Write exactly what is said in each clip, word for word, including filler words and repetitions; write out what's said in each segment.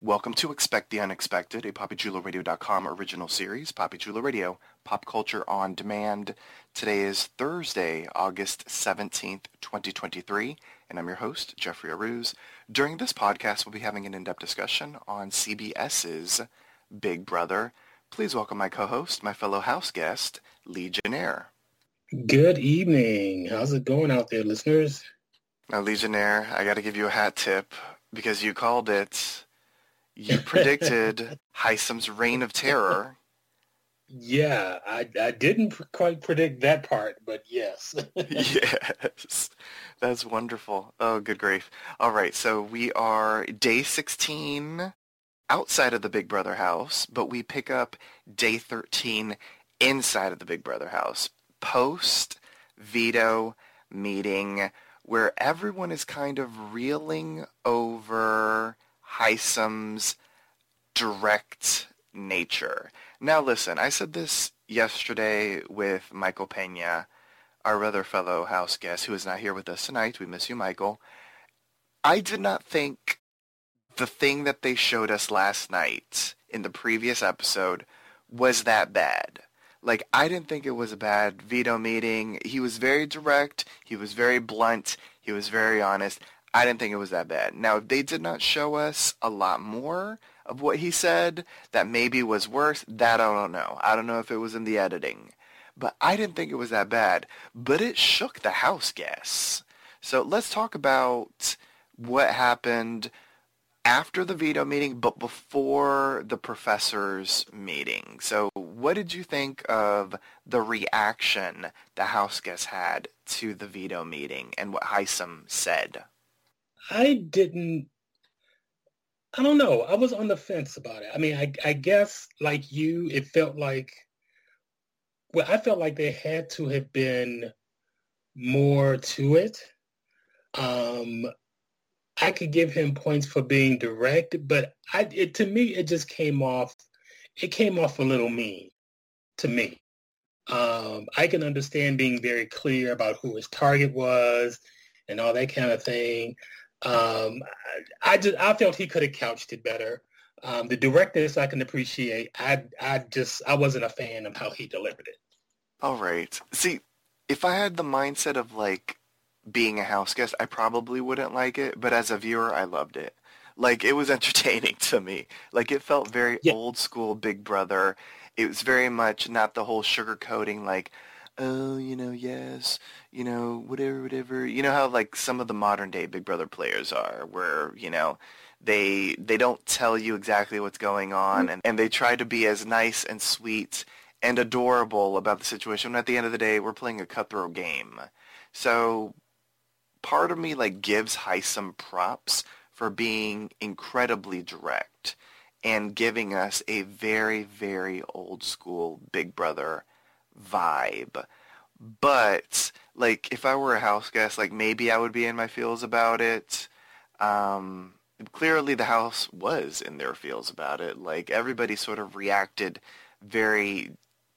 Welcome to Expect the Unexpected, a Papi Chulo Radio dot com original series. Papi Chulo Radio, pop culture on demand. Today is Thursday, August seventeenth, twenty twenty-three, and I'm your host, Jeffrey Arauz. During this podcast, we'll be having an in-depth discussion on C B S's Big Brother. Please welcome my co-host, my fellow house guest, Legionnaire. Good evening. How's it going out there, listeners? Now, Legionnaire, I got to give you a hat tip because you called it. You predicted Hisam's reign of terror. Yeah, I, I didn't pr- quite predict that part, but yes. Yes, that's wonderful. Oh, good grief. All right, so we are day sixteen outside of the Big Brother house, but we pick up day thirteen inside of the Big Brother house, post-veto meeting, where everyone is kind of reeling over Hisam's direct nature. Now listen, I said this yesterday with Michael Pena, our other fellow house guest, who is not here with us tonight. We miss you, Michael. I did not think the thing that they showed us last night in the previous episode was that bad. Like, I didn't think it was a bad veto meeting. He was very direct. He was very blunt. He was very honest. I didn't think it was that bad. Now, if they did not show us a lot more of what he said that maybe was worse, that I don't know. I don't know if it was in the editing. But I didn't think it was that bad. But it shook the house guests. So let's talk about what happened after the veto meeting, but before the professors' meeting. So what did you think of the reaction the house guests had to the veto meeting and what Hisam said? I didn't, I don't know. I was on the fence about it. I mean, I, I guess like you, it felt like, well, I felt like there had to have been more to it. Um, I could give him points for being direct, but I, it, to me, it just came off, it came off a little mean to me. Um, I can understand being very clear about who his target was and all that kind of thing. Um, I, I just I felt he could have couched it better. Um, the directness I can appreciate. I I just I wasn't a fan of how he delivered it. All right. See, if I had the mindset of like being a house guest, I probably wouldn't like it. But as a viewer, I loved it. Like, it was entertaining to me. Like, it felt very yeah. old school Big Brother. It was very much not the whole sugarcoating like, oh, you know, yes, you know, whatever, whatever. You know how, like, some of the modern-day Big Brother players are, where, you know, they they don't tell you exactly what's going on, and, and they try to be as nice and sweet and adorable about the situation. And at the end of the day, we're playing a cutthroat game. So part of me, like, gives Hisam props for being incredibly direct and giving us a very, very old-school Big Brother vibe. But like, if I were a house guest, like, maybe I would be in my feels about it. Um clearly the house was in their feels about it. Like, everybody sort of reacted very,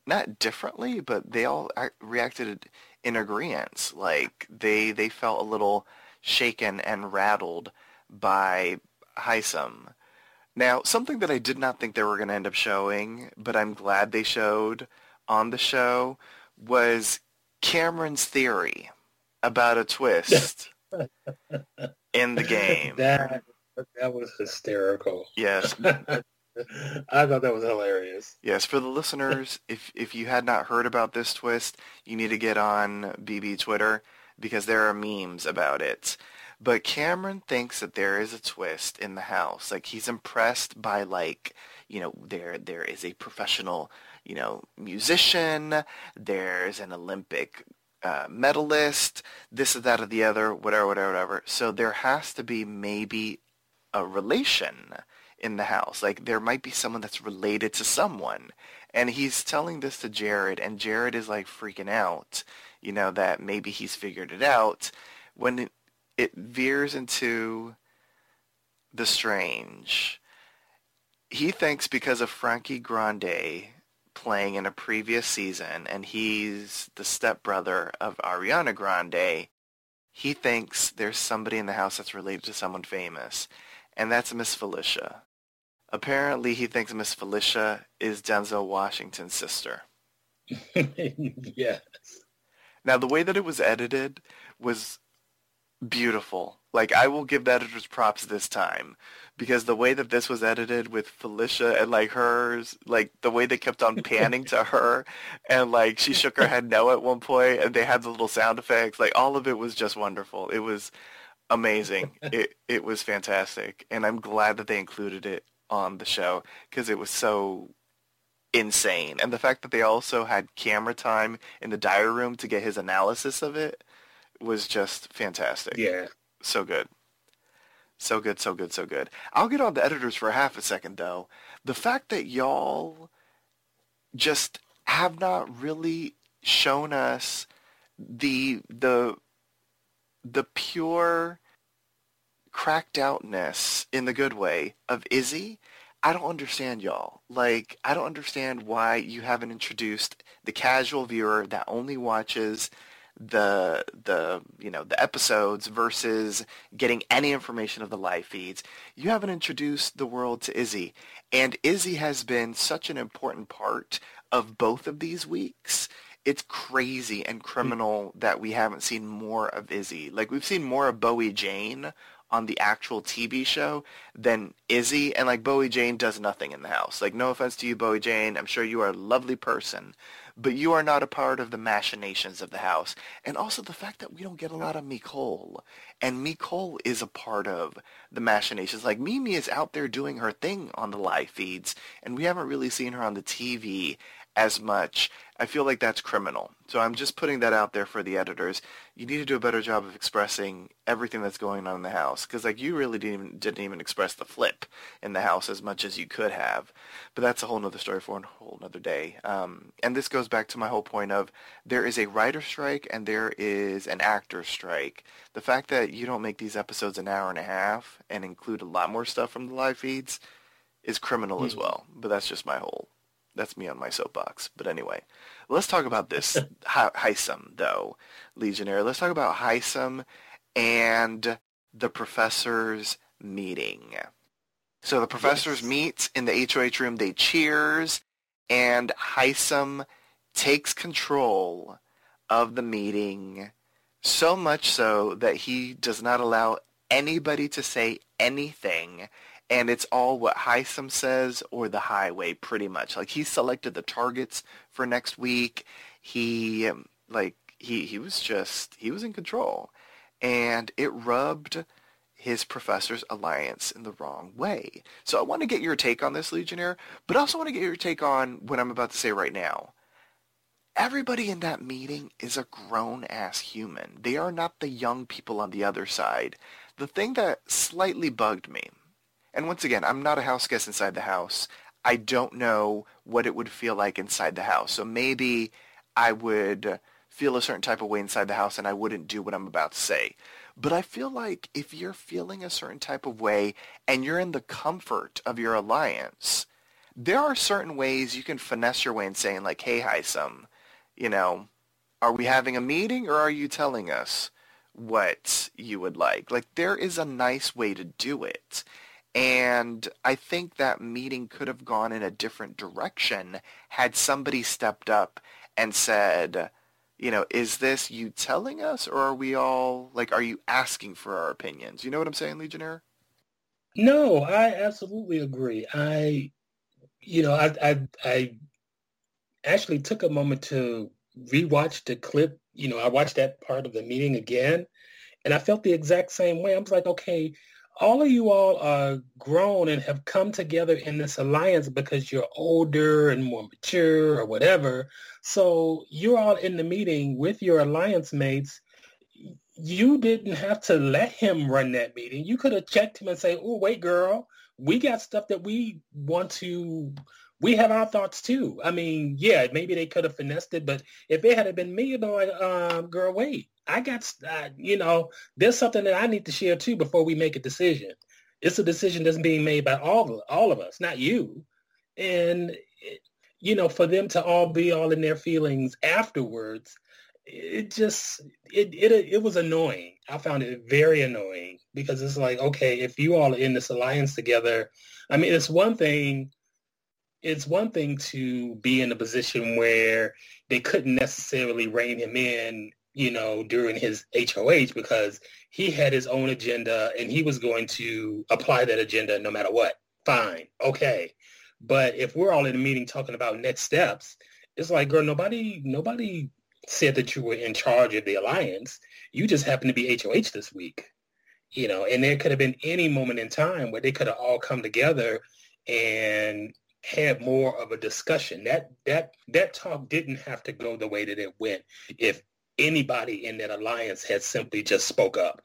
not differently, but they all reacted in agreement. Like, they they felt a little shaken and rattled by Hisam. Now, something that I did not think they were going to end up showing, but I'm glad they showed on the show, was Cameron's theory about a twist in the game. That, that was hysterical. Yes. I thought that was hilarious. Yes, for the listeners, if if you had not heard about this twist, you need to get on B B Twitter because there are memes about it. But Cameron thinks that there is a twist in the house. Like, he's impressed by, like, you know, there there is a professional, you know, musician, there's an Olympic uh, medalist, this or that or the other, whatever, whatever, whatever. So there has to be maybe a relation. in the house. Like, there might be someone that's related to someone. And he's telling this to Jared, and Jared is, like, freaking out, you know, that maybe he's figured it out. When it, it veers into the strange, he thinks because of Frankie Grande playing in a previous season, and he's the stepbrother of Ariana Grande, he thinks there's somebody in the house that's related to someone famous, and that's Miss Felicia. Apparently, he thinks Miss Felicia is Denzel Washington's sister. Yes. Now, the way that it was edited was beautiful. Like, I will give the editors props this time, because the way that this was edited with Felicia and, like, hers, like, the way they kept on panning to her, and, like, she shook her head no at one point, and they had the little sound effects. Like, all of it was just wonderful. It was amazing. It it was fantastic, and I'm glad that they included it on the show, because it was so insane. And the fact that they also had camera time in the diary room to get his analysis of it was just fantastic. Yeah. So good. So good, so good, so good. I'll get on the editors for half a second, though. The fact that y'all just have not really shown us the the the pure cracked outness in the good way of Izzy, I don't understand y'all. Like, I don't understand why you haven't introduced the casual viewer that only watches the the you know the episodes versus getting any information of the live feeds. You haven't introduced the world to Izzy, and Izzy has been such an important part of both of these weeks. It's crazy and criminal that we haven't seen more of Izzy. Like, we've seen more of Bowie Jane on the actual T V show than Izzy, and, like, Bowie Jane does nothing in the house. Like, no offense to you, Bowie Jane, I'm sure you are a lovely person, but you are not a part of the machinations of the house. And also the fact that we don't get a lot of Nicole, and Nicole is a part of the machinations. Like, Mimi is out there doing her thing on the live feeds, and we haven't really seen her on the T V as much. I feel like that's criminal. So I'm just putting that out there for the editors. You need to do a better job of expressing everything that's going on in the house, because, like, you really didn't even, didn't even express the flip in the house as much as you could have. But that's a whole nother story for a whole nother day. Um, and this goes back to my whole point of there is a writer strike and there is an actor strike. The fact that you don't make these episodes an hour and a half and include a lot more stuff from the live feeds is criminal mm-hmm. as well. But that's just my whole That's me on my soapbox. But anyway, let's talk about this Hisam, though, Legionnaire. Let's talk about Hisam and the professors meeting. So the professors yes. meet in the H O H room. They cheers, and Hisam takes control of the meeting, so much so that he does not allow anybody to say anything. And it's all what Hisam says or the highway, pretty much. Like, he selected the targets for next week. He, like, he, he was just, he was in control. And it rubbed his professor's alliance in the wrong way. So I want to get your take on this, Legionnaire, but I also want to get your take on what I'm about to say right now. Everybody in that meeting is a grown-ass human. They are not the young people on the other side. The thing that slightly bugged me, and once again, I'm not a house guest inside the house. I don't know what it would feel like inside the house. So maybe I would feel a certain type of way inside the house and I wouldn't do what I'm about to say. But I feel like if you're feeling a certain type of way and you're in the comfort of your alliance, there are certain ways you can finesse your way in saying, like, hey, Hisam, you know, are we having a meeting or are you telling us what you would like? Like, there is a nice way to do it. And I think that meeting could have gone in a different direction had somebody stepped up and said, you know, is this you telling us or are we all, like, are you asking for our opinions? You know what I'm saying, Legionnaire? No, I absolutely agree. I, you know, I, I, I actually took a moment to rewatch the clip. You know, I watched that part of the meeting again, and I felt the exact same way. I was like, okay, all of you all are grown and have come together in this alliance because you're older and more mature or whatever. So you're all in the meeting with your alliance mates. You didn't have to let him run that meeting. You could have checked him and say, oh, wait, girl, we got stuff that we want to, we have our thoughts too. I mean, yeah, maybe they could have finessed it, but if it had been me, you know, like, um, girl, wait, I got, uh, you know, there's something that I need to share too before we make a decision. It's a decision that's being made by all, all of us, not you. And, you know, for them to all be all in their feelings afterwards, it just, it, it, it was annoying. I found it very annoying because it's like, okay, if you all are in this alliance together, I mean, it's one thing, it's one thing to be in a position where they couldn't necessarily rein him in, you know, during his H O H because he had his own agenda and he was going to apply that agenda no matter what. Fine. Okay. But if we're all in a meeting talking about next steps, it's like, girl, nobody, nobody said that you were in charge of the alliance. You just happened to be H O H this week, you know, and there could have been any moment in time where they could have all come together and had more of a discussion. That, that, that talk didn't have to go the way that it went if anybody in that alliance had simply just spoke up.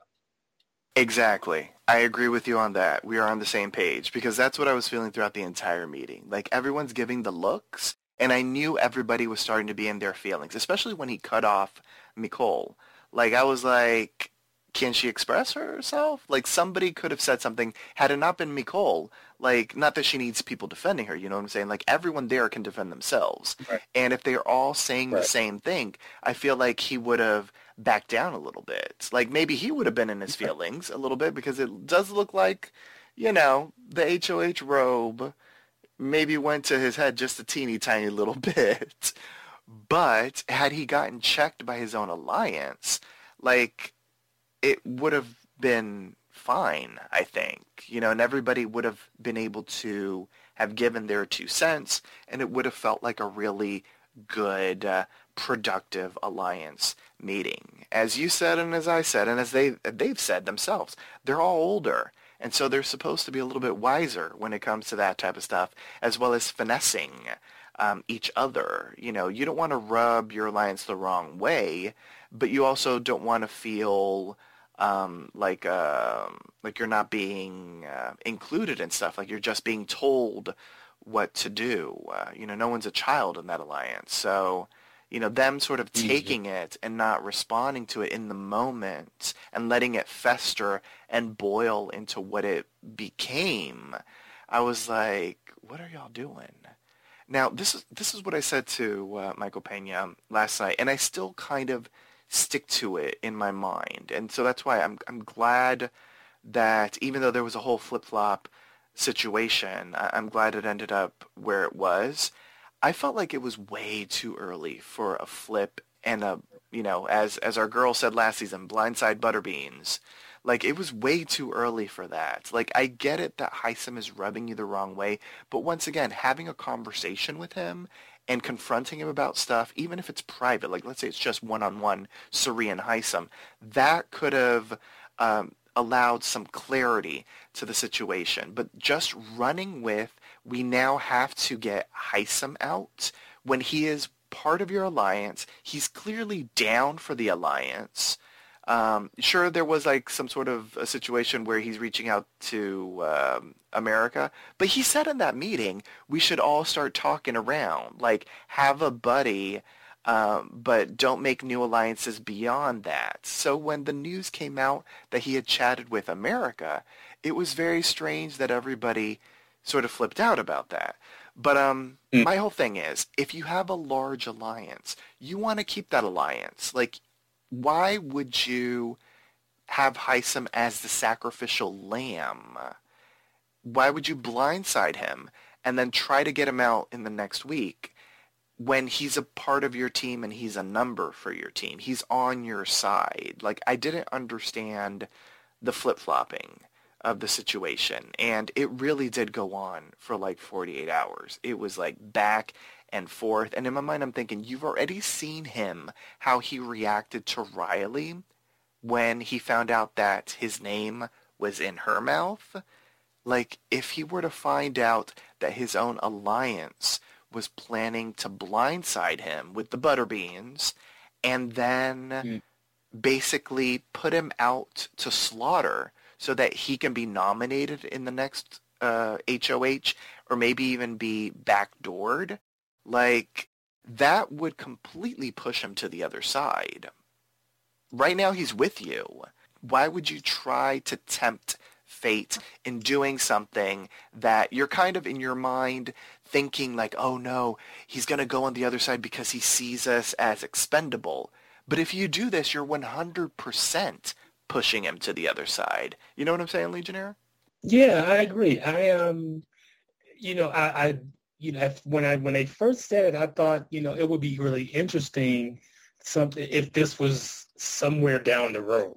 Exactly. I agree with you on that. We are on the same page because that's what I was feeling throughout the entire meeting. Like, everyone's giving the looks, and I knew everybody was starting to be in their feelings, especially when he cut off Nicole. Like, I was like, can she express herself? Like, somebody could have said something had it not been Nicole. Like, not that she needs people defending her, you know what I'm saying? Like, everyone there can defend themselves. Right. And if they're all saying right. the same thing, I feel like he would have back down a little bit. Like, maybe he would have been in his feelings a little bit because it does look like, you know, the H O H robe maybe went to his head just a teeny tiny little bit. But had he gotten checked by his own alliance, like, it would have been fine, I think, you know, and everybody would have been able to have given their two cents, and it would have felt like a really good, uh, productive alliance meeting. As you said, and as I said, and as they they've said themselves, they're all older, and so they're supposed to be a little bit wiser when it comes to that type of stuff, as well as finessing um, each other. You know, you don't want to rub your alliance the wrong way, but you also don't want to feel um, like uh, like you're not being uh, included in stuff, like you're just being told what to do. Uh, you know, no one's a child in that alliance, so. You know, them sort of taking it and not responding to it in the moment and letting it fester and boil into what it became. I was like, what are y'all doing? Now, this is this is what I said to uh, Michael Pena last night, and I still kind of stick to it in my mind. And so that's why I'm I'm glad that even though there was a whole flip-flop situation, I, I'm glad it ended up where it was. I felt like it was way too early for a flip and a, you know, as as our girl said last season, blindside butterbeans. Like, it was way too early for that. Like, I get it that Hisam is rubbing you the wrong way, but once again, having a conversation with him and confronting him about stuff, even if it's private, like let's say it's just one-on-one, Cirie and Hisam, that could have um, allowed some clarity to the situation. But just running with, we now have to get Hisam out when he is part of your alliance. He's clearly down for the alliance. Um, sure, there was like some sort of a situation where he's reaching out to um, America, but he said in that meeting, we should all start talking around, like have a buddy, um, but don't make new alliances beyond that. So when the news came out that he had chatted with America, it was very strange that everybody sort of flipped out about that. But um, mm. my whole thing is, if you have a large alliance, you want to keep that alliance. Like, why would you have Hisam as the sacrificial lamb? Why would you blindside him and then try to get him out in the next week when he's a part of your team and he's a number for your team? He's on your side. Like, I didn't understand the flip-flopping of the situation, and it really did go on for like forty-eight hours. It was like back and forth, and in my mind I'm thinking, you've already seen him, how he reacted to Reilly when he found out that his name was in her mouth. Like, if he were to find out that his own alliance was planning to blindside him with the butterbeans and then mm. basically put him out to slaughter so that he can be nominated in the next uh, H O H, or maybe even be backdoored, like, that would completely push him to the other side. Right now he's with you. Why would you try to tempt fate in doing something that you're kind of in your mind thinking like, oh no, he's going to go on the other side because he sees us as expendable. But if you do this, you're one hundred percent pushing him to the other side. You know what I'm saying, Legionnaire? Yeah, I agree. I, um, you know, I, I you know, when I, when they first said it, I thought, you know, it would be really interesting something if this was somewhere down the road.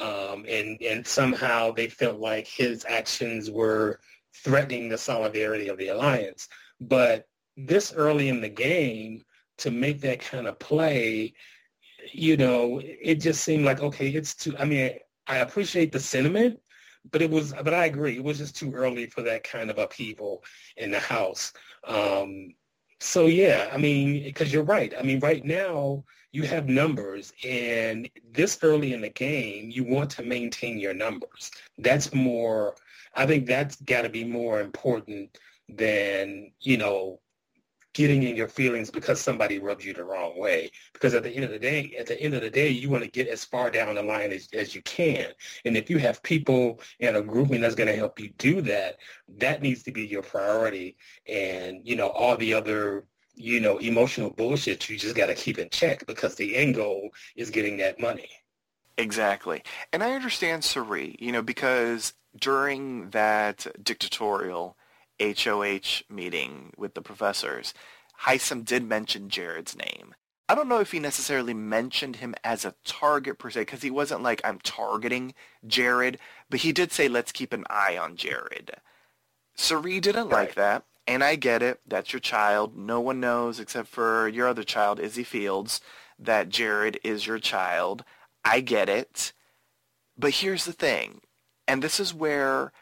Um, and, and somehow they felt like his actions were threatening the solidarity of the alliance. But this early in the game, to make that kind of play, you know, it just seemed like, okay, it's too, I mean, I appreciate the sentiment, but it was, but I agree, it was just too early for that kind of upheaval in the house. Um, so, yeah, I mean, because you're right. I mean, right now, you have numbers, and this early in the game, you want to maintain your numbers. That's more, I think that's got to be more important than, you know, getting in your feelings because somebody rubbed you the wrong way. Because at the end of the day, at the end of the day, you want to get as far down the line as, as you can. And if you have people in a grouping that's going to help you do that, that needs to be your priority. And, you know, all the other, you know, emotional bullshit, you just got to keep in check because the end goal is getting that money. Exactly. And I understand Cirie, you know, because during that dictatorial H O H meeting with the professors, Hisam did mention Jared's name. I don't know if he necessarily mentioned him as a target per se, because he wasn't like, I'm targeting Jared, but he did say, let's keep an eye on Jared. Cirie didn't right. like that. And I get it, that's your child. No one knows except for your other child, Izzy Fields, that Jared is your child. I get it. But here's the thing, and this is where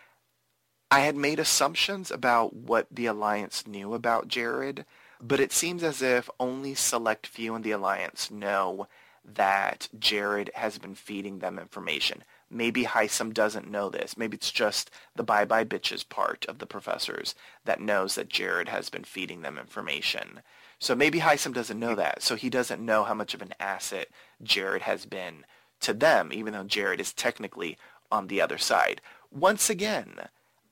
I had made assumptions about what the Alliance knew about Jared, but it seems as if only select few in the Alliance know that Jared has been feeding them information. Maybe Hisam doesn't know this. Maybe it's just the bye-bye bitches part of the professors that knows that Jared has been feeding them information. So maybe Hisam doesn't know that, so he doesn't know how much of an asset Jared has been to them, even though Jared is technically on the other side. Once again,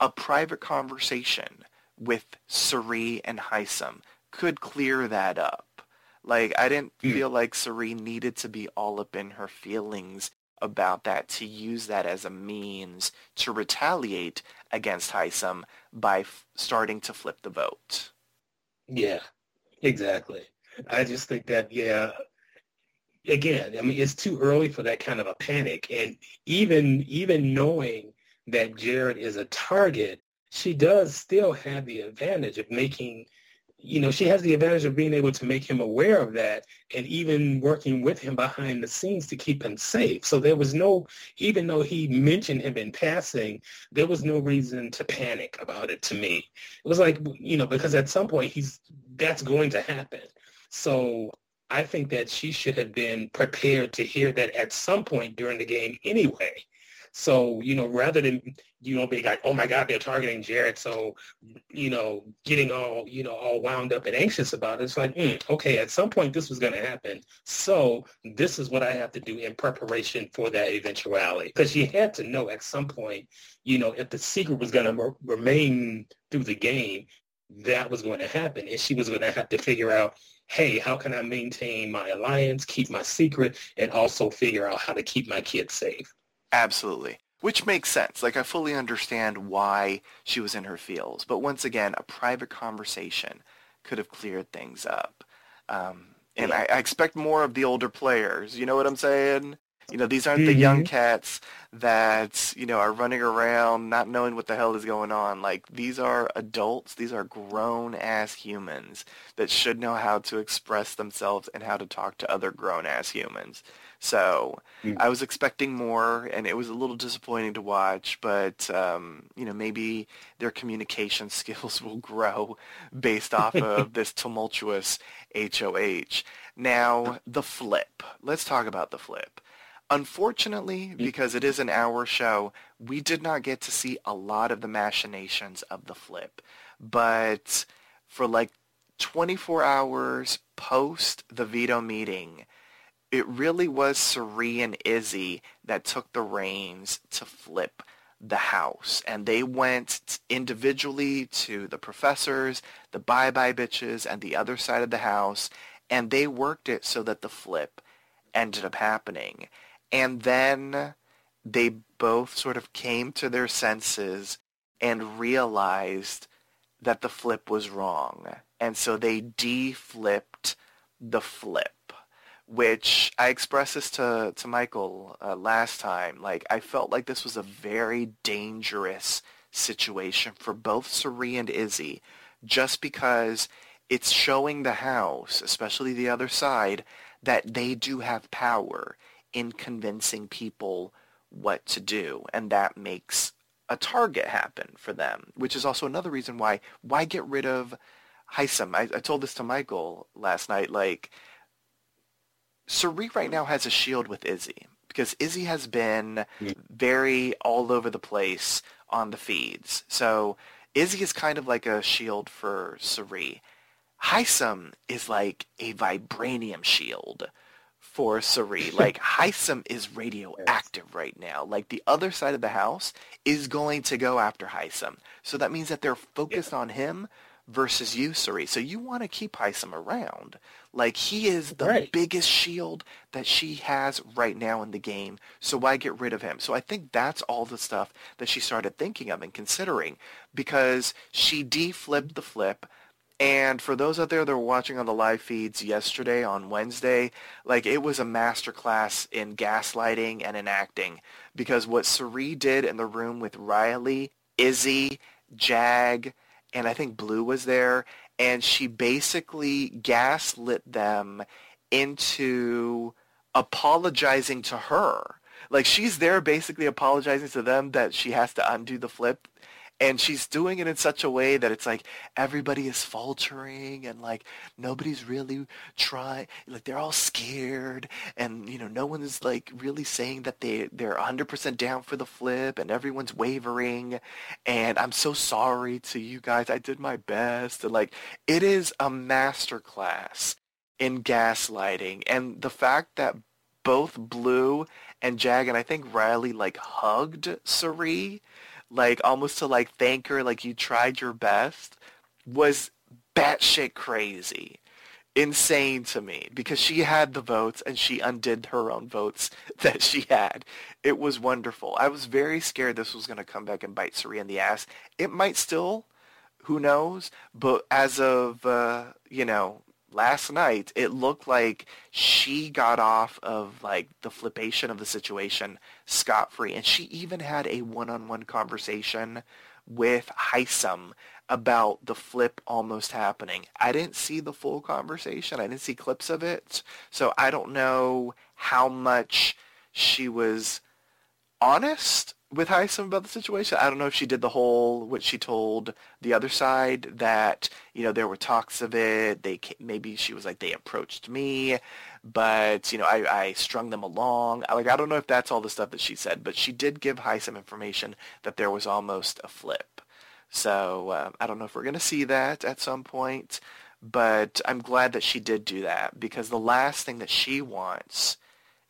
a private conversation with Cirie and Hisam could clear that up. Like, I didn't mm. feel like Cirie needed to be all up in her feelings about that, to use that as a means to retaliate against Hisam by f- starting to flip the vote. Yeah, exactly. I just think that, yeah, again, I mean, it's too early for that kind of a panic. And even even knowing that Jared is a target, she does still have the advantage of making, you know, she has the advantage of being able to make him aware of that and even working with him behind the scenes to keep him safe. So there was no, even though he mentioned him in passing, there was no reason to panic about it to me. It was like, you know, because at some point he's, that's going to happen. So I think that she should have been prepared to hear that at some point during the game anyway. So, you know, rather than, you know, be like, oh, my God, they're targeting Jared. So, you know, getting all, you know, all wound up and anxious about it. It's like, mm, okay, at some point this was going to happen. So this is what I have to do in preparation for that eventuality. Because she had to know at some point, you know, if the secret was going to remain through the game, that was going to happen. And she was going to have to figure out, hey, how can I maintain my alliance, keep my secret, and also figure out how to keep my kids safe? Absolutely. Which makes sense. Like, I fully understand why she was in her feels. But once again, a private conversation could have cleared things up. Um, and yeah. I, I expect more of the older players. You know what I'm saying? You know, these aren't mm-hmm. the young cats that, you know, are running around not knowing what the hell is going on. Like, these are adults. These are grown-ass humans that should know how to express themselves and how to talk to other grown-ass humans. So mm. I was expecting more, and it was a little disappointing to watch, but, um, you know, maybe their communication skills will grow based off of this tumultuous H O H. Now, the flip. Let's talk about the flip. Unfortunately, because it is an hour show, we did not get to see a lot of the machinations of the flip. But for like twenty-four hours post the veto meeting, it really was Cirie and Izzy that took the reins to flip the house. And they went individually to the Professors, the bye-bye bitches, and the other side of the house. And they worked it so that the flip ended up happening. And then they both sort of came to their senses and realized that the flip was wrong. And so they de-flipped the flip, which I expressed this to, to Michael uh, last time. Like, I felt like this was a very dangerous situation for both Cirie and Izzy, just because it's showing the house, especially the other side, that they do have power in convincing people what to do, and that makes a target happen for them, which is also another reason why why get rid of Hisam. I, I told this to Michael last night, like, Cirie right now has a shield with Izzy, because Izzy has been very all over the place on the feeds. So Izzy is kind of like a shield for Cirie. Hisam is like a vibranium shield for Cirie. Like, Hisam is radioactive right now. Like, the other side of the house is going to go after Hisam. So that means that they're focused yeah. on him versus you, Cirie. So you want to keep Hisam around. Like, he is the right. biggest shield that she has right now in the game. So why get rid of him? So I think that's all the stuff that she started thinking of and considering, because she de-flipped the flip. And for those out there that were watching on the live feeds yesterday on Wednesday, like, it was a masterclass in gaslighting and in acting. Because what Cirie did in the room with Reilly, Izzy, Jag, and I think Blue was there, and she basically gaslit them into apologizing to her. Like, she's there basically apologizing to them that she has to undo the flip. And she's doing it in such a way that it's like everybody is faltering and, like, nobody's really trying. Like, they're all scared and, you know, no one is, like, really saying that they, they're one hundred percent down for the flip, and everyone's wavering. And I'm so sorry to you guys. I did my best. And, like, it is a masterclass in gaslighting. And the fact that both Blue and Jag and I think Reilly, like, hugged Cirie, like, almost to, like, thank her, like, you tried your best, was batshit crazy. Insane to me, because she had the votes, and she undid her own votes that she had. It was wonderful. I was very scared this was going to come back and bite Cirie in the ass. It might still, who knows, but as of, uh, you know, last night, it looked like she got off of, like, the flippation of the situation scot-free. And she even had a one-on-one conversation with Hisam about the flip almost happening. I didn't see the full conversation. I didn't see clips of it. So I don't know how much she was honest with Hisam about the situation. I don't know if she did the whole, what she told the other side, that, you know, there were talks of it. They Maybe she was like, they approached me, but, you know, I, I strung them along. Like, I don't know if that's all the stuff that she said, but she did give Hisam information that there was almost a flip. So uh, I don't know if we're going to see that at some point, but I'm glad that she did do that, because the last thing that she wants,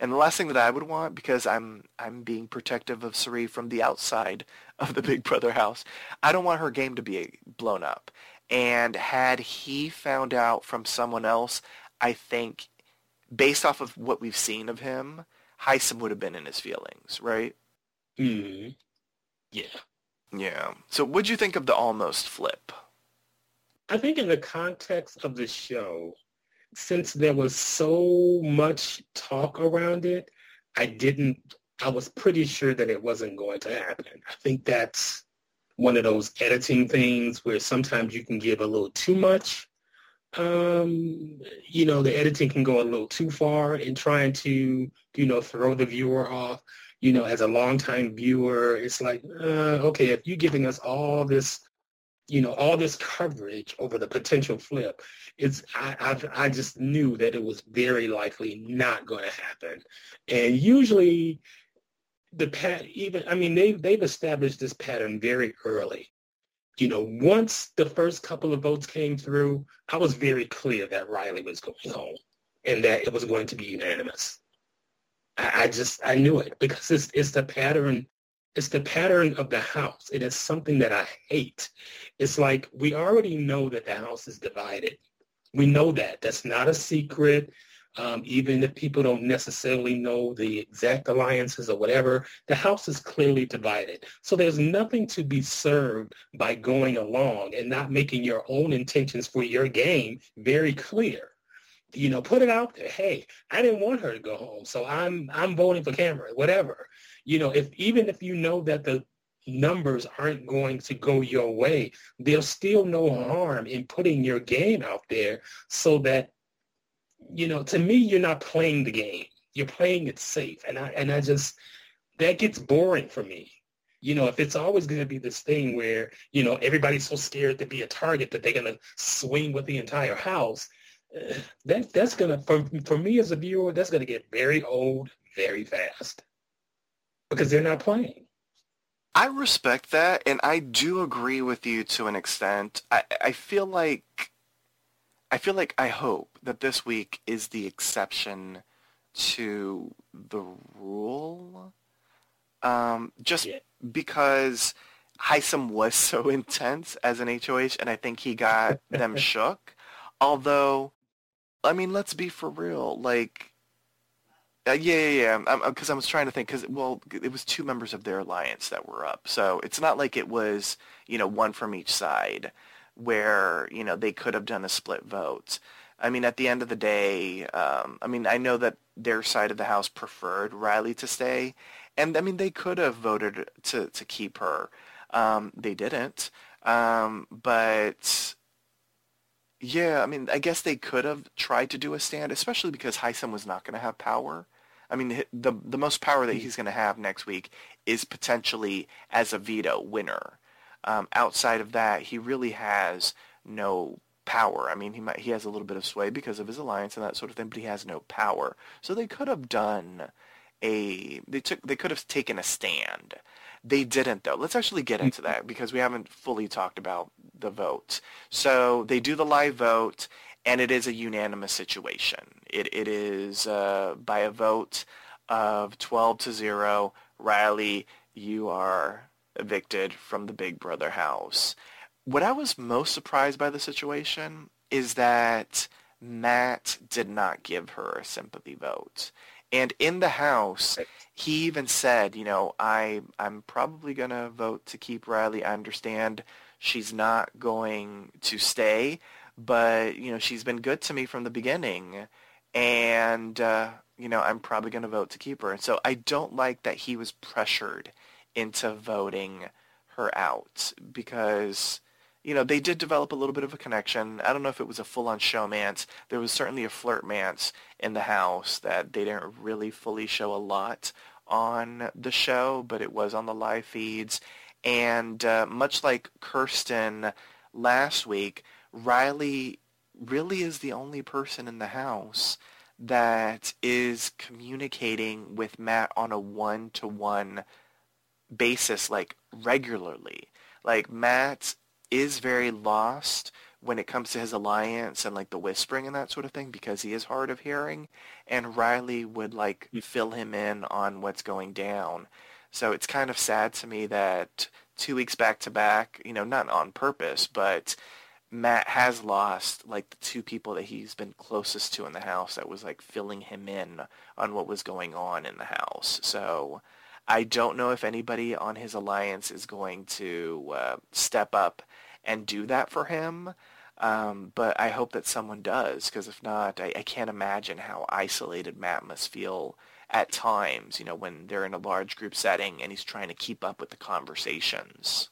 and the last thing that I would want, because I'm I'm being protective of Cirie from the outside of the Big Brother house, I don't want her game to be blown up. And had he found out from someone else, I think, based off of what we've seen of him, Hisam would have been in his feelings, right? Mm. Yeah. Yeah. So what'd you think of the almost flip? I think in the context of the show, since there was so much talk around it, I didn't, I was pretty sure that it wasn't going to happen. I think that's one of those editing things where sometimes you can give a little too much. Um, you know, the editing can go a little too far in trying to, you know, throw the viewer off. You know, as a longtime viewer, it's like, uh, okay, if you're giving us all this you know, all this coverage over the potential flip, it's I, I, I just knew that it was very likely not going to happen. And usually the pat even, I mean, they, they've established this pattern very early. You know, once the first couple of votes came through, I was very clear that Reilly was going home and that it was going to be unanimous. I, I just, I knew it because it's it's the pattern. It's the pattern of the house. It is something that I hate. It's like we already know that the house is divided. We know that. That's not a secret. Um, even if people don't necessarily know the exact alliances or whatever, the house is clearly divided. So there's nothing to be served by going along and not making your own intentions for your game very clear. You know, put it out there. Hey, I didn't want her to go home, so I'm I'm voting for Cameron, whatever. You know, if even if you know that the numbers aren't going to go your way, there's still no harm in putting your game out there so that, you know, to me, you're not playing the game. You're playing it safe. And I and I just, that gets boring for me. You know, if it's always going to be this thing where, you know, everybody's so scared to be a target that they're going to swing with the entire house, that that's going to, for, for me as a viewer, that's going to get very old very fast. Because they're not playing. I respect that, and I do agree with you to an extent. I, I feel like, I feel like I hope that this week is the exception to the rule. Um, just yeah. because Hisam was so intense as an H O H, and I think he got them shook. Although, I mean, let's be for real, like, Uh, yeah, yeah, yeah. Because I was trying to think, because, well, it was two members of their alliance that were up. So it's not like it was, you know, one from each side where, you know, they could have done a split vote. I mean, at the end of the day, um, I mean, I know that their side of the house preferred Reilly to stay. And, I mean, they could have voted to, to keep her. Um, they didn't. Um, but... Yeah, I mean, I guess they could have tried to do a stand, especially because Hisam was not going to have power. I mean, the the most power that he's going to have next week is potentially as a veto winner. Um, outside of that, he really has no power. I mean, he might he has a little bit of sway because of his alliance and that sort of thing, but he has no power. So they could have done a they took they could have taken a stand. They didn't, though. Let's actually get into that because we haven't fully talked about the vote. So they do the live vote, and it is a unanimous situation. It It is uh, by a vote of twelve to zero, Reilly, you are evicted from the Big Brother house. What I was most surprised by the situation is that Matt did not give her a sympathy vote. And in the house, he even said, you know, I, I'm probably going to vote to keep Reilly. I understand she's not going to stay, but, you know, she's been good to me from the beginning. And, uh, you know, I'm probably going to vote to keep her. And so I don't like that he was pressured into voting her out because, you know, they did develop a little bit of a connection. I don't know if it was a full-on showmance. There was certainly a flirtmance in the house that they didn't really fully show a lot on the show, but it was on the live feeds. And uh, much like Kirsten last week, Reilly really is the only person in the house that is communicating with Matt on a one-to-one basis, like, regularly. Like, Matt is very lost when it comes to his alliance and, like, the whispering and that sort of thing because he is hard of hearing, and Reilly would, like, fill him in on what's going down. So it's kind of sad to me that two weeks back-to-back, you know, not on purpose, but Matt has lost, like, the two people that he's been closest to in the house that was, like, filling him in on what was going on in the house. So I don't know if anybody on his alliance is going to uh, step up and do that for him, um, but I hope that someone does, because if not, I, I can't imagine how isolated Matt must feel at times, you know, when they're in a large group setting and he's trying to keep up with the conversations.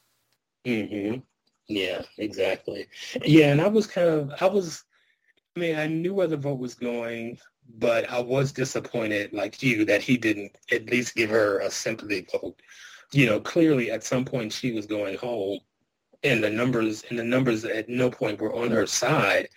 Mm-hmm. Yeah, exactly. Yeah, and I was kind of, I was, I mean, I knew where the vote was going, but I was disappointed, like you, that he didn't at least give her a sympathy vote. You know, clearly at some point she was going home. and the numbers and the numbers at no point were on her side.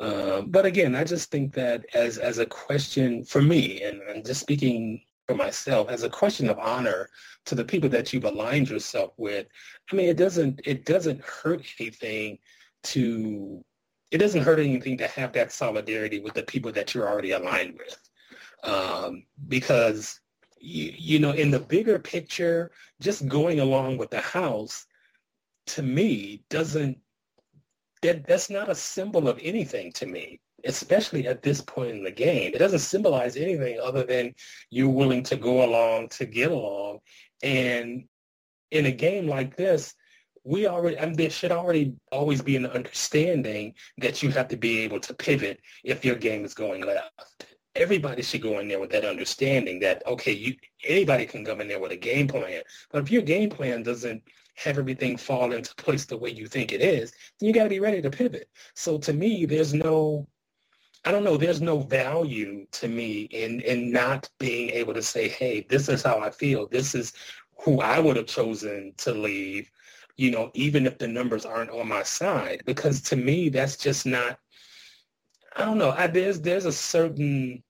Uh, but again, I just think that as as a question for me, and, and just speaking for myself, as a question of honor to the people that you've aligned yourself with, I mean, it doesn't it doesn't hurt anything to it doesn't hurt anything to have that solidarity with the people that you're already aligned with, um, because you, you know, in the bigger picture, just going along with the house, to me, doesn't that that's not a symbol of anything to me, especially at this point in the game. It doesn't symbolize anything other than you're willing to go along to get along. And in a game like this, we already, I mean, there should already always be an understanding that you have to be able to pivot if your game is going left. Everybody should go in there with that understanding that, okay, you anybody can come in there with a game plan, but if your game plan doesn't have everything fall into place the way you think it is, then you got to be ready to pivot. So to me, there's no, I don't know, there's no value to me in in not being able to say, hey, this is how I feel. This is who I would have chosen to leave, you know, even if the numbers aren't on my side, because to me, that's just not, I don't know. I, there's there's a certain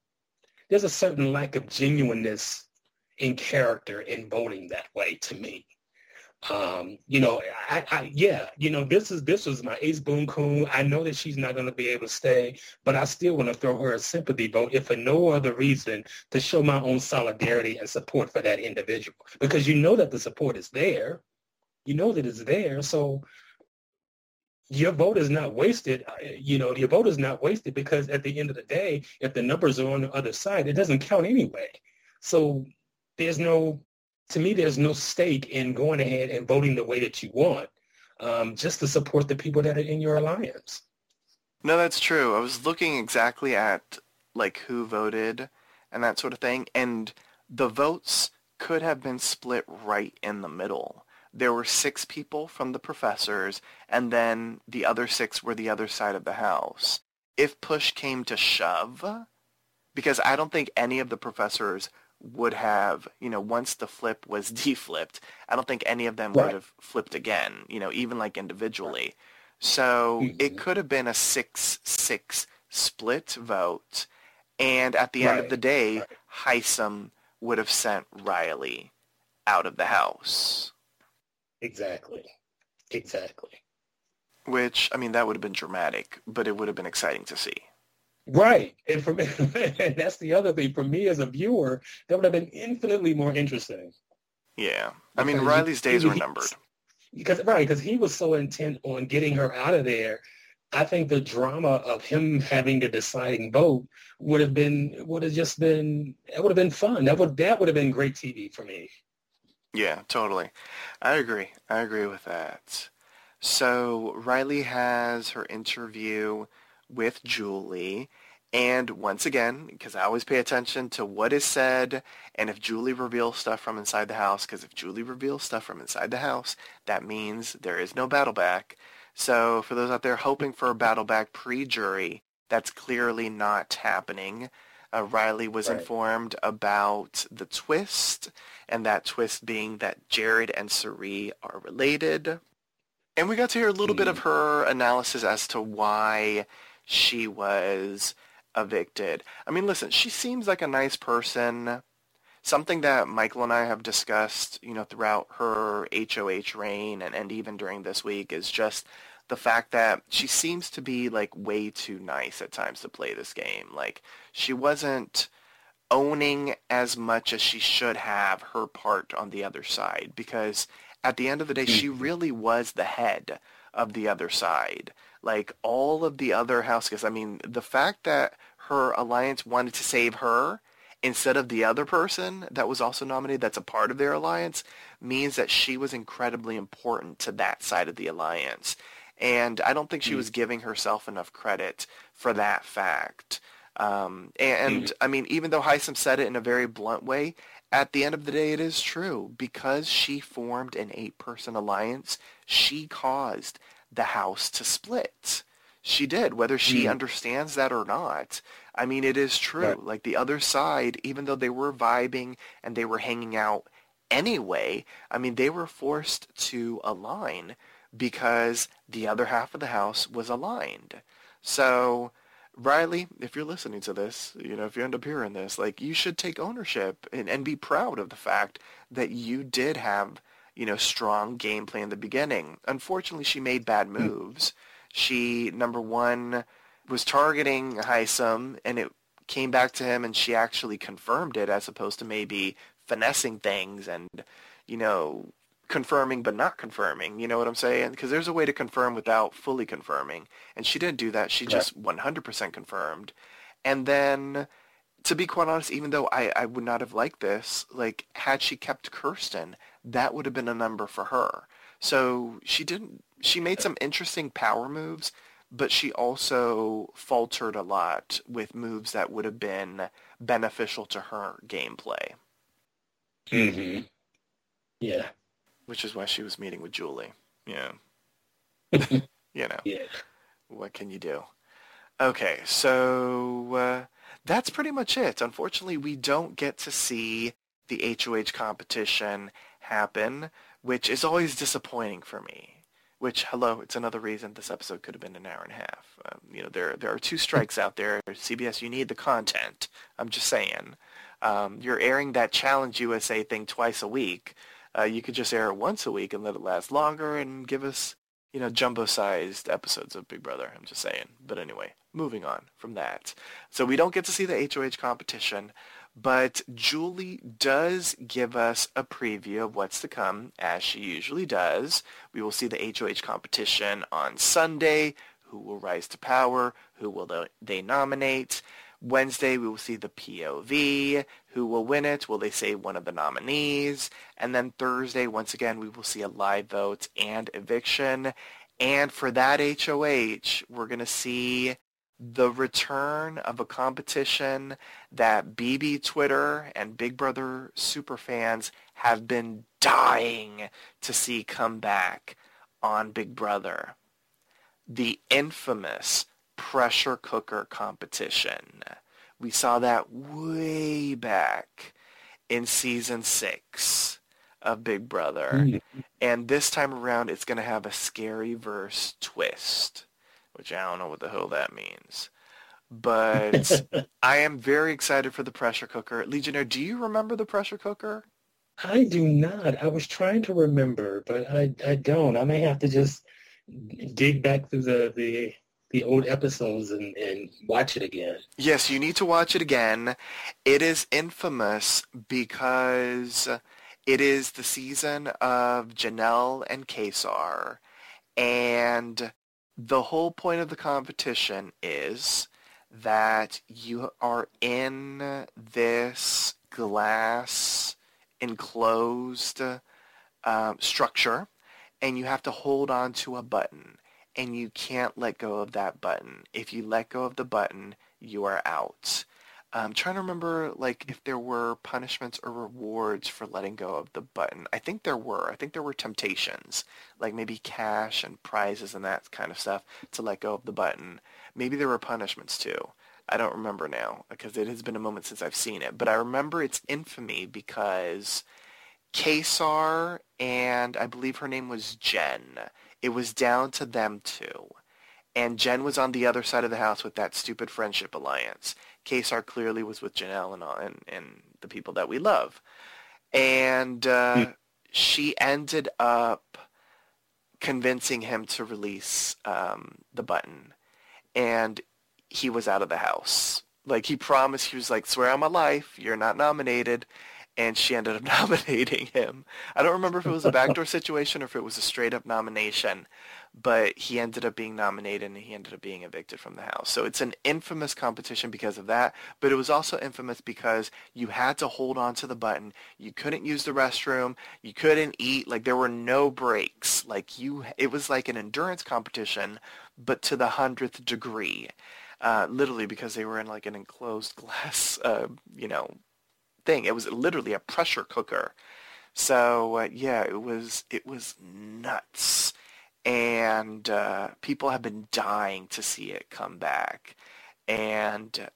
there's a certain lack of genuineness in character in voting that way to me. Um, you know, I, I yeah, you know, this is this was my ace boon coon. I know that she's not going to be able to stay, but I still want to throw her a sympathy vote, if for no other reason, to show my own solidarity and support for that individual. Because you know that the support is there, you know that it's there, so. Your vote is not wasted, you know, your vote is not wasted because at the end of the day, if the numbers are on the other side, it doesn't count anyway. So there's no, to me, there's no stake in going ahead and voting the way that you want, um, just to support the people that are in your alliance. No, that's true. I was looking exactly at, like, who voted and that sort of thing, and the votes could have been split right in the middle. There were six people from the Professors, and then the other six were the other side of the house. If push came to shove, because I don't think any of the Professors would have, you know, once the flip was deflipped, I don't think any of them right. would have flipped again, you know, even like individually. So mm-hmm. it could have been a six six split vote, and at the right. end of the day, right. Hisam would have sent Reilly out of the house. Exactly. Exactly. Which, I mean, that would have been dramatic, but it would have been exciting to see. Right. And, for me, and that's the other thing. For me as a viewer, that would have been infinitely more interesting. Yeah. I mean, because Riley's days he, were numbered. Because Right, because he was so intent on getting her out of there. I think the drama of him having the deciding vote would have been, would have just been, it would have been fun. That would, that would have been great T V for me. Yeah, totally. I agree. I agree with that. So Reilly has her interview with Julie. And once again, because I always pay attention to what is said and if Julie reveals stuff from inside the house, because if Julie reveals stuff from inside the house, that means there is no battle back. So for those out there hoping for a battle back pre-jury, that's clearly not happening. Uh, Reilly was right. informed about the twist, and that twist being that Jared and Cirie are related. And we got to hear a little mm. bit of her analysis as to why she was evicted. I mean, listen, she seems like a nice person. Something that Michael and I have discussed, you know, throughout her H O H reign and, and even during this week is just the fact that she seems to be, like, way too nice at times to play this game. Like, she wasn't owning as much as she should have her part on the other side, because at the end of the day, she really was the head of the other side. Like, all of the other houseguests, I mean, the fact that her alliance wanted to save her instead of the other person that was also nominated that's a part of their alliance means that she was incredibly important to that side of the alliance. And I don't think she was giving herself enough credit for that fact. Um, and, mm-hmm. I mean, even though Hisam said it in a very blunt way, at the end of the day, it is true. Because she formed an eight-person alliance, she caused the house to split. She did, whether she mm-hmm. understands that or not. I mean, it is true. Right. Like, the other side, even though they were vibing and they were hanging out anyway, I mean, they were forced to align because the other half of the house was aligned. So, Reilly, if you're listening to this, you know, if you end up hearing this, like, you should take ownership and, and be proud of the fact that you did have, you know, strong gameplay in the beginning. Unfortunately, she made bad moves. She, number one, was targeting Hisam, and it came back to him, and she actually confirmed it as opposed to maybe finessing things and, you know, confirming but not confirming, you know what I'm saying? Because there's a way to confirm without fully confirming, and she didn't do that. She yeah. just one hundred percent confirmed. And then, to be quite honest, even though I, I would not have liked this, like, had she kept Kirsten, that would have been a number for her. So she didn't, she made some interesting power moves, but she also faltered a lot with moves that would have been beneficial to her gameplay. Mm-hmm. Yeah. Which is why she was meeting with Julie. Yeah. you know. Yeah. What can you do? Okay, so uh, that's pretty much it. Unfortunately, we don't get to see the H O H competition happen, which is always disappointing for me. Which, hello, it's another reason this episode could have been an hour and a half. Um, you know, there there are two strikes out there. C B S, you need the content. I'm just saying. Um, you're airing that Challenge U S A thing twice a week. Uh, you could just air it once a week and let it last longer and give us, you know, jumbo-sized episodes of Big Brother. I'm just saying. But anyway, moving on from that. So we don't get to see the H O H competition, but Julie does give us a preview of what's to come, as she usually does. We will see the H O H competition on Sunday. Who will rise to power? Who will they nominate? Wednesday, we will see the P O V. Who will win it? Will they say one of the nominees? And then Thursday, once again, we will see a live vote and eviction. And for that H O H, we're going to see the return of a competition that B B Twitter and Big Brother superfans have been dying to see come back on Big Brother. The infamous pressure cooker competition. We saw that way back in season six of Big Brother. Mm-hmm. And this time around, it's going to have a scary verse twist, which I don't know what the hell that means. But I am very excited for the pressure cooker. Legionnaire, do you remember the pressure cooker? I do not. I was trying to remember, but I, I don't. I may have to just dig back through the... the... the old episodes and, and watch it again. Yes, you need to watch it again. It is infamous because it is the season of Janelle and Kaysar. And the whole point of the competition is that you are in this glass enclosed um, structure, and you have to hold on to a button. And you can't let go of that button. If you let go of the button, you are out. I'm trying to remember, like, if there were punishments or rewards for letting go of the button. I think there were. I think there were temptations, like maybe cash and prizes and that kind of stuff to let go of the button. Maybe there were punishments too. I don't remember now because it has been a moment since I've seen it. But I remember its infamy because Kaysar and I believe her name was Jen. It was down to them two. And Jen was on the other side of the house with that stupid friendship alliance. Kaysar clearly was with Janelle and all, and, and the people that we love. And uh, mm. she ended up convincing him to release um, the button. And he was out of the house. Like, he promised, he was like, swear on my life, you're not nominated. And she ended up nominating him. I don't remember if it was a backdoor situation or if it was a straight-up nomination, but he ended up being nominated and he ended up being evicted from the house. So it's an infamous competition because of that, but it was also infamous because you had to hold on to the button. You couldn't use the restroom. You couldn't eat. Like, there were no breaks. Like, you, it was like an endurance competition, but to the hundredth degree, uh, literally, because they were in, like, an enclosed glass, uh, you know, thing. It was literally a pressure cooker. So uh, yeah, it was it was nuts, and uh, people have been dying to see it come back. And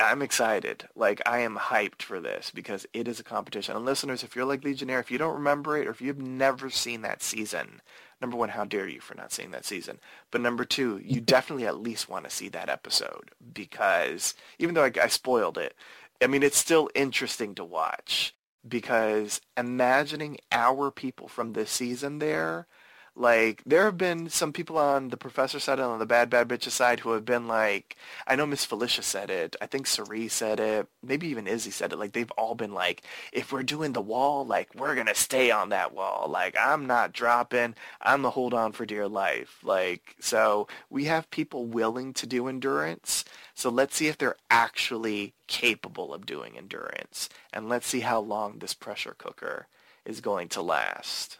I'm excited. Like, I am hyped for this because it is a competition. And listeners, if you're like Legionnaire, if you don't remember it or if you've never seen that season, number one, how dare you for not seeing that season? But number two, you definitely at least want to see that episode because even though I, I spoiled it, I mean, it's still interesting to watch because imagining our people from this season there, like, there have been some people on the Professor side and on the Bad Bad Bitches side who have been like, I know Miss Felicia said it, I think Cirie said it, maybe even Izzy said it, like, they've all been like, if we're doing the wall, like, we're going to stay on that wall. Like, I'm not dropping, I'm the hold on for dear life. Like, so we have people willing to do endurance, so let's see if they're actually capable of doing endurance, and let's see how long this pressure cooker is going to last.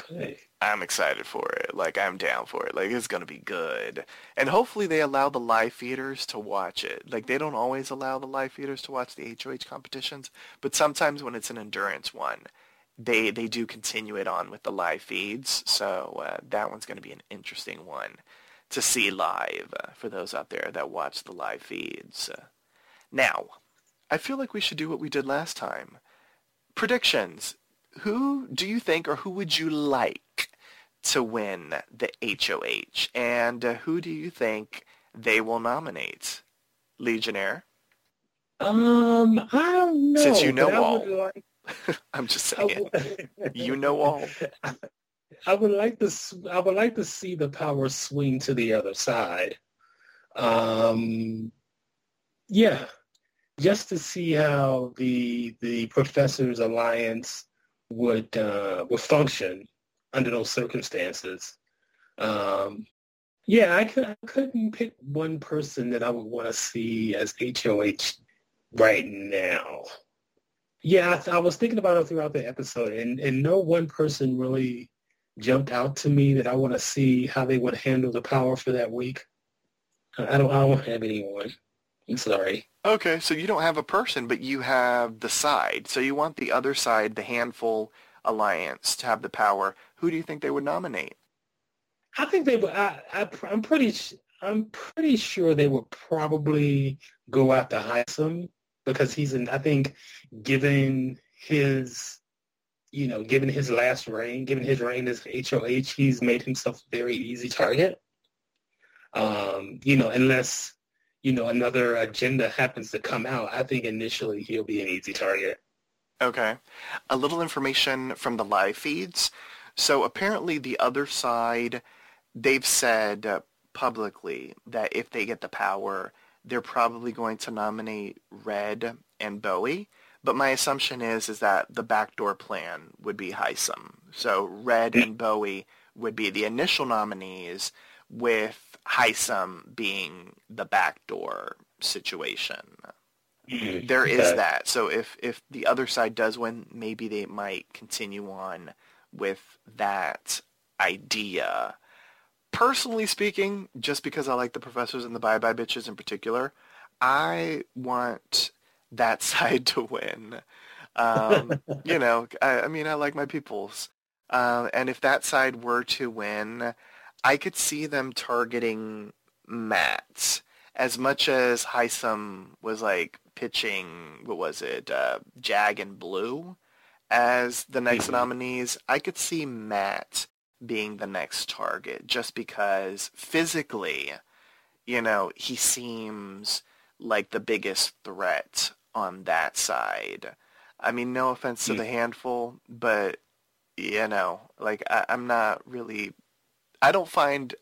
Okay. I'm excited for it. Like, I'm down for it. Like, it's going to be good. And hopefully they allow the live feeders to watch it. Like, they don't always allow the live feeders to watch the H O H competitions, but sometimes when it's an endurance one, they they do continue it on with the live feeds. So uh, that one's going to be an interesting one to see live uh, for those out there that watch the live feeds. Uh, now, I feel like we should do what we did last time. Predictions. Who do you think or who would you like to win the H O H? And uh, who do you think they will nominate? Legionnaire? Um, I don't know. Since you know all. Like, I'm just saying. Would, you know all. I, I would like to I would like to see the power swing to the other side. Um, yeah. Just to see how the the Professors Alliance would uh, would function under those circumstances. Um, yeah, I, could, I couldn't pick one person that I would want to see as H O H right now. Yeah, I, th- I was thinking about it throughout the episode, and, and no one person really jumped out to me that I want to see how they would handle the power for that week. I don't, I don't have anyone. I'm sorry. Okay, so you don't have a person, but you have the side. So you want the other side, the handful alliance, to have the power. Who do you think they would nominate? I think they would. I, I, I'm pretty. I'm pretty sure they would probably go after Hisam because he's in. I think, given his, you know, given his last reign, given his reign as H O H, he's made himself a very easy target. Um, you know, unless. you know, another agenda happens to come out, I think initially he'll be an easy target. Okay. A little information from the live feeds. So apparently the other side, they've said uh, publicly that if they get the power, they're probably going to nominate Red and Bowie. But my assumption is is that the backdoor plan would be Hisam. So Red and Bowie would be the initial nominees with Hisam being the backdoor situation. Mm-hmm. There is okay. that. So if, if the other side does win, maybe they might continue on with that idea. Personally speaking, just because I like the Professors and the Bye Bye Bitches in particular, I want that side to win. Um, you know, I, I mean, I like my peoples. Uh, and if that side were to win, I could see them targeting Matt as much as Hisam was like pitching, what was it, uh, Jag and Blue as the next mm-hmm. nominees. I could see Matt being the next target just because physically, you know, he seems like the biggest threat on that side. I mean, no offense to mm-hmm. the handful, but, you know, like I- I'm not really... I don't find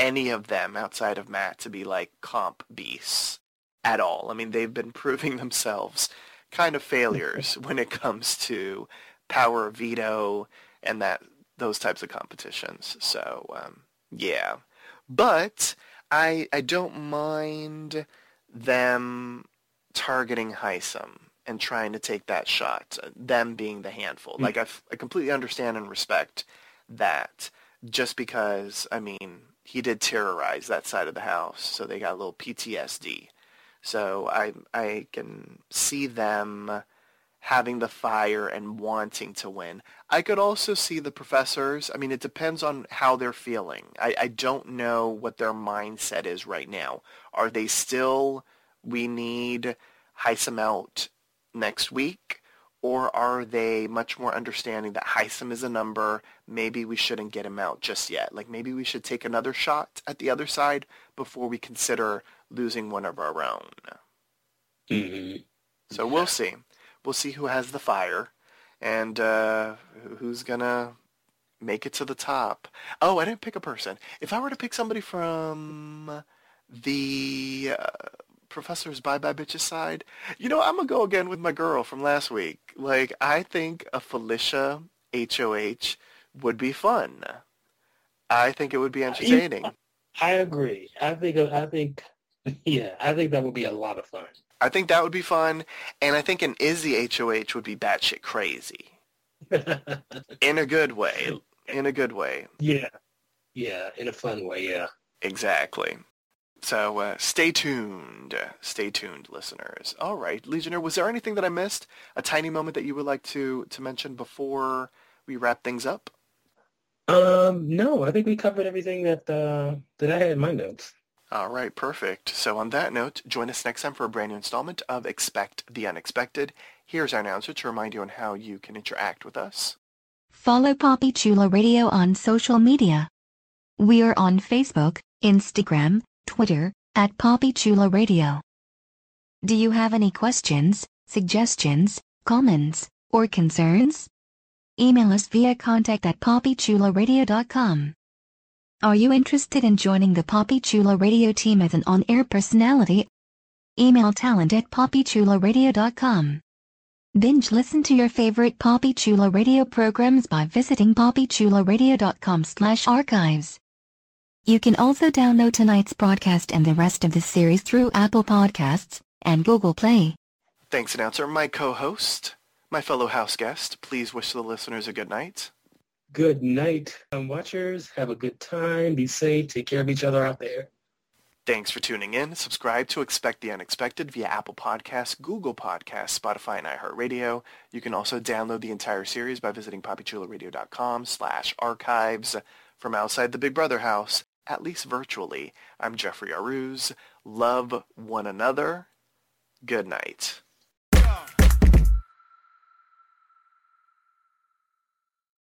any of them outside of Matt to be like comp beasts at all. I mean, they've been proving themselves kind of failures when it comes to power veto and that those types of competitions. So, um, yeah. But I I don't mind them targeting Hisam and trying to take that shot, them being the handful. Mm-hmm. Like, I, I completely understand and respect that. Just because, I mean, he did terrorize that side of the house, so they got a little P T S D. So I I can see them having the fire and wanting to win. I could also see the Professors. I mean, it depends on how they're feeling. I, I don't know what their mindset is right now. Are they still we need Hisam out next week? Or are they much more understanding that Hisam is a number, maybe we shouldn't get him out just yet? Like, maybe we should take another shot at the other side before we consider losing one of our own. Mm-hmm. So we'll see. We'll see who has the fire and uh, who's going to make it to the top. Oh, I didn't pick a person. If I were to pick somebody from the uh, Professor's Bye Bye Bitches side, you know, I'm going to go again with my girl from last week. Like, I think a Felicia H O H would be fun. I think it would be entertaining. I agree. I think, I think, yeah, I think that would be a lot of fun. I think that would be fun, and I think an Izzy H O H would be batshit crazy. In a good way. In a good way. Yeah. Yeah, in a fun way, yeah. Exactly. So uh, stay tuned. Stay tuned, listeners. All right, Legionnaire, was there anything that I missed? A tiny moment that you would like to, to mention before we wrap things up? Um, no, I think we covered everything that uh, that I had in my notes. All right, perfect. So on that note, join us next time for a brand new installment of Expect the Unexpected. Here's our announcer to remind you on how you can interact with us. Follow Papi Chulo Radio on social media. We are on Facebook, Instagram, Twitter, at Papi Chulo Radio. Do you have any questions, suggestions, comments, or concerns? Email us via contact at Papi Chulo Radio dot com. Are you interested in joining the Papi Chulo Radio team as an on-air personality? Email talent at Papi Chulo Radio dot com. Binge listen to your favorite Papi Chulo Radio programs by visiting Papi Chulo Radio dot com slash archives. You can also download tonight's broadcast and the rest of the series through Apple Podcasts and Google Play. Thanks, announcer. My co-host, my fellow house guest, please wish the listeners a good night. Good night, um, watchers. Have a good time. Be safe. Take care of each other out there. Thanks for tuning in. Subscribe to Expect the Unexpected via Apple Podcasts, Google Podcasts, Spotify, and iHeartRadio. You can also download the entire series by visiting Papi Chulo Radio dot com slash archives. From outside the Big Brother house, at least virtually, I'm Jeffrey Arauz. Love one another. Good night.